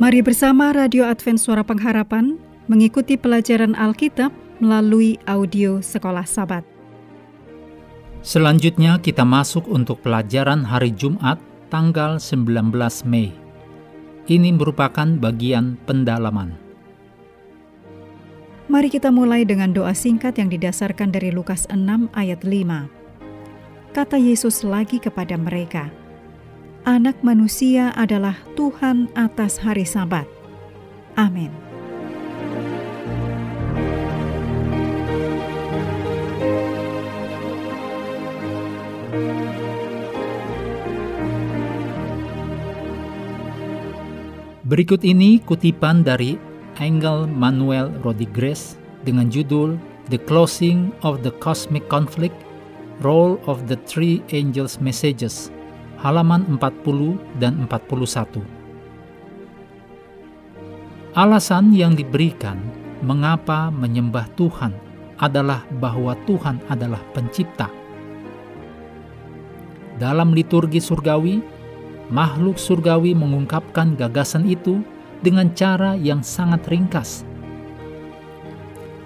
Mari bersama Radio Advent Suara Pengharapan mengikuti pelajaran Alkitab melalui audio Sekolah Sabat. Selanjutnya kita masuk untuk pelajaran hari Jumat tanggal 19 Mei. Ini merupakan bagian pendalaman. Mari kita mulai dengan doa singkat yang didasarkan dari Lukas 6 ayat 5. Kata Yesus lagi kepada mereka, Anak manusia adalah Tuhan atas hari Sabat. Amin. Berikut ini kutipan dari Angel Manuel Rodriguez dengan judul The Closing of the Cosmic Conflict Role of the Three Angels Messages. Halaman 40 dan 41. Alasan yang diberikan mengapa menyembah Tuhan adalah bahwa Tuhan adalah pencipta. Dalam liturgi surgawi, makhluk surgawi mengungkapkan gagasan itu dengan cara yang sangat ringkas.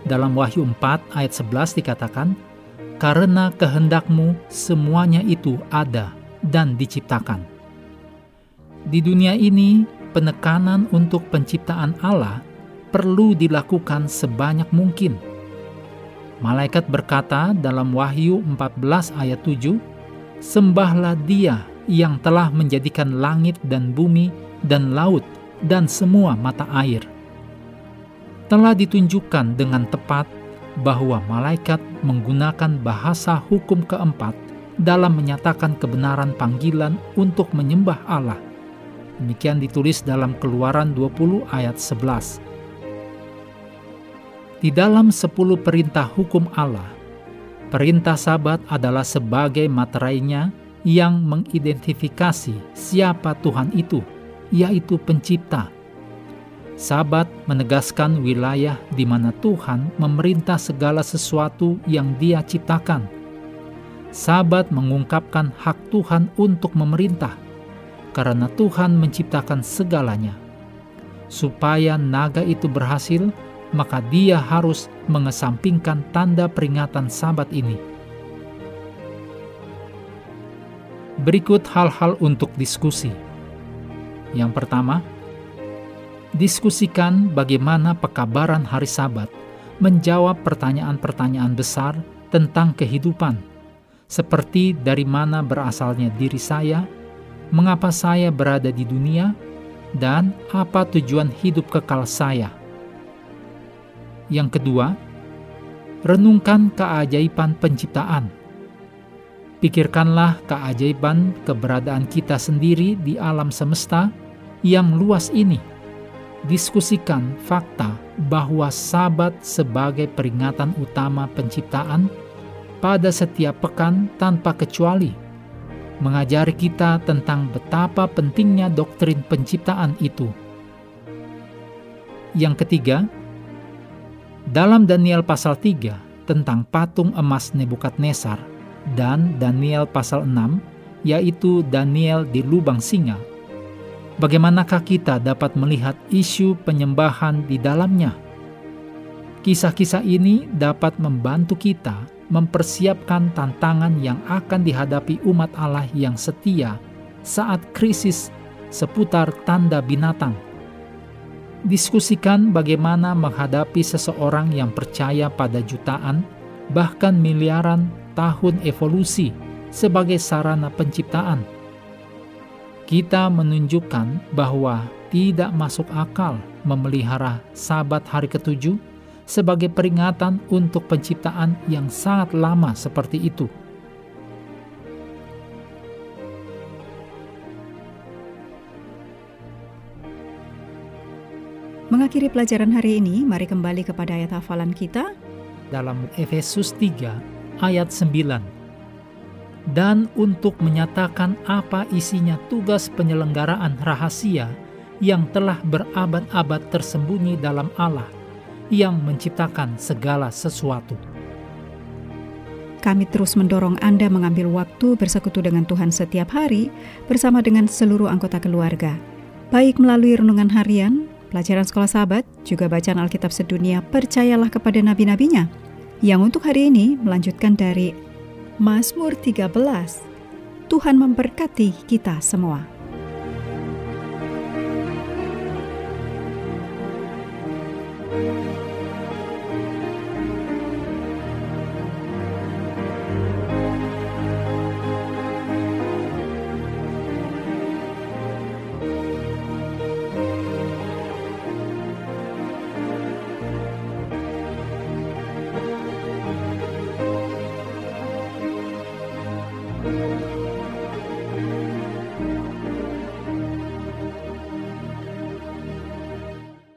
Dalam Wahyu 4 ayat 11 dikatakan, "Karena kehendak-Mu semuanya itu ada dan diciptakan." Di dunia ini, penekanan untuk penciptaan Allah perlu dilakukan sebanyak mungkin. Malaikat berkata dalam Wahyu 14 ayat 7, "Sembahlah Dia yang telah menjadikan langit dan bumi dan laut dan semua mata air." Telah ditunjukkan dengan tepat bahwa malaikat menggunakan bahasa hukum keempat dalam menyatakan kebenaran panggilan untuk menyembah Allah. Demikian ditulis dalam Keluaran 20 ayat 11. Di dalam 10 perintah hukum Allah, perintah Sabat adalah sebagai materainya yang mengidentifikasi siapa Tuhan itu, yaitu pencipta. Sabat menegaskan wilayah di mana Tuhan memerintah segala sesuatu yang Dia ciptakan. Sabat mengungkapkan hak Tuhan untuk memerintah, karena Tuhan menciptakan segalanya. Supaya naga itu berhasil, maka dia harus mengesampingkan tanda peringatan Sabat ini. Berikut hal-hal untuk diskusi. Yang pertama, diskusikan bagaimana pekabaran hari Sabat menjawab pertanyaan-pertanyaan besar tentang kehidupan. Seperti dari mana berasalnya diri saya, mengapa saya berada di dunia, dan apa tujuan hidup kekal saya. Yang kedua, renungkan keajaiban penciptaan. Pikirkanlah keajaiban keberadaan kita sendiri di alam semesta yang luas ini. Diskusikan fakta bahwa Sabat sebagai peringatan utama penciptaan pada setiap pekan tanpa kecuali, mengajari kita tentang betapa pentingnya doktrin penciptaan itu. Yang ketiga, dalam Daniel pasal 3 tentang patung emas Nebukadnezar dan Daniel pasal 6, yaitu Daniel di lubang singa, bagaimanakah kita dapat melihat isu penyembahan di dalamnya? Kisah-kisah ini dapat membantu kita mempersiapkan tantangan yang akan dihadapi umat Allah yang setia saat krisis seputar tanda binatang. Diskusikan bagaimana menghadapi seseorang yang percaya pada jutaan, bahkan miliaran tahun evolusi sebagai sarana penciptaan. Kita menunjukkan bahwa tidak masuk akal memelihara Sabat hari ketujuh sebagai peringatan untuk penciptaan yang sangat lama seperti itu. Mengakhiri pelajaran hari ini, mari kembali kepada ayat hafalan kita dalam Efesus 3 ayat 9. Dan untuk menyatakan apa isinya tugas penyelenggaraan rahasia yang telah berabad-abad tersembunyi dalam Allah, yang menciptakan segala sesuatu. Kami terus mendorong Anda mengambil waktu bersekutu dengan Tuhan setiap hari bersama dengan seluruh anggota keluarga. Baik melalui renungan harian, pelajaran sekolah Sabat, juga bacaan Alkitab sedunia, percayalah kepada nabi-nabinya. Yang untuk hari ini melanjutkan dari Mazmur 13. Tuhan memberkati kita semua.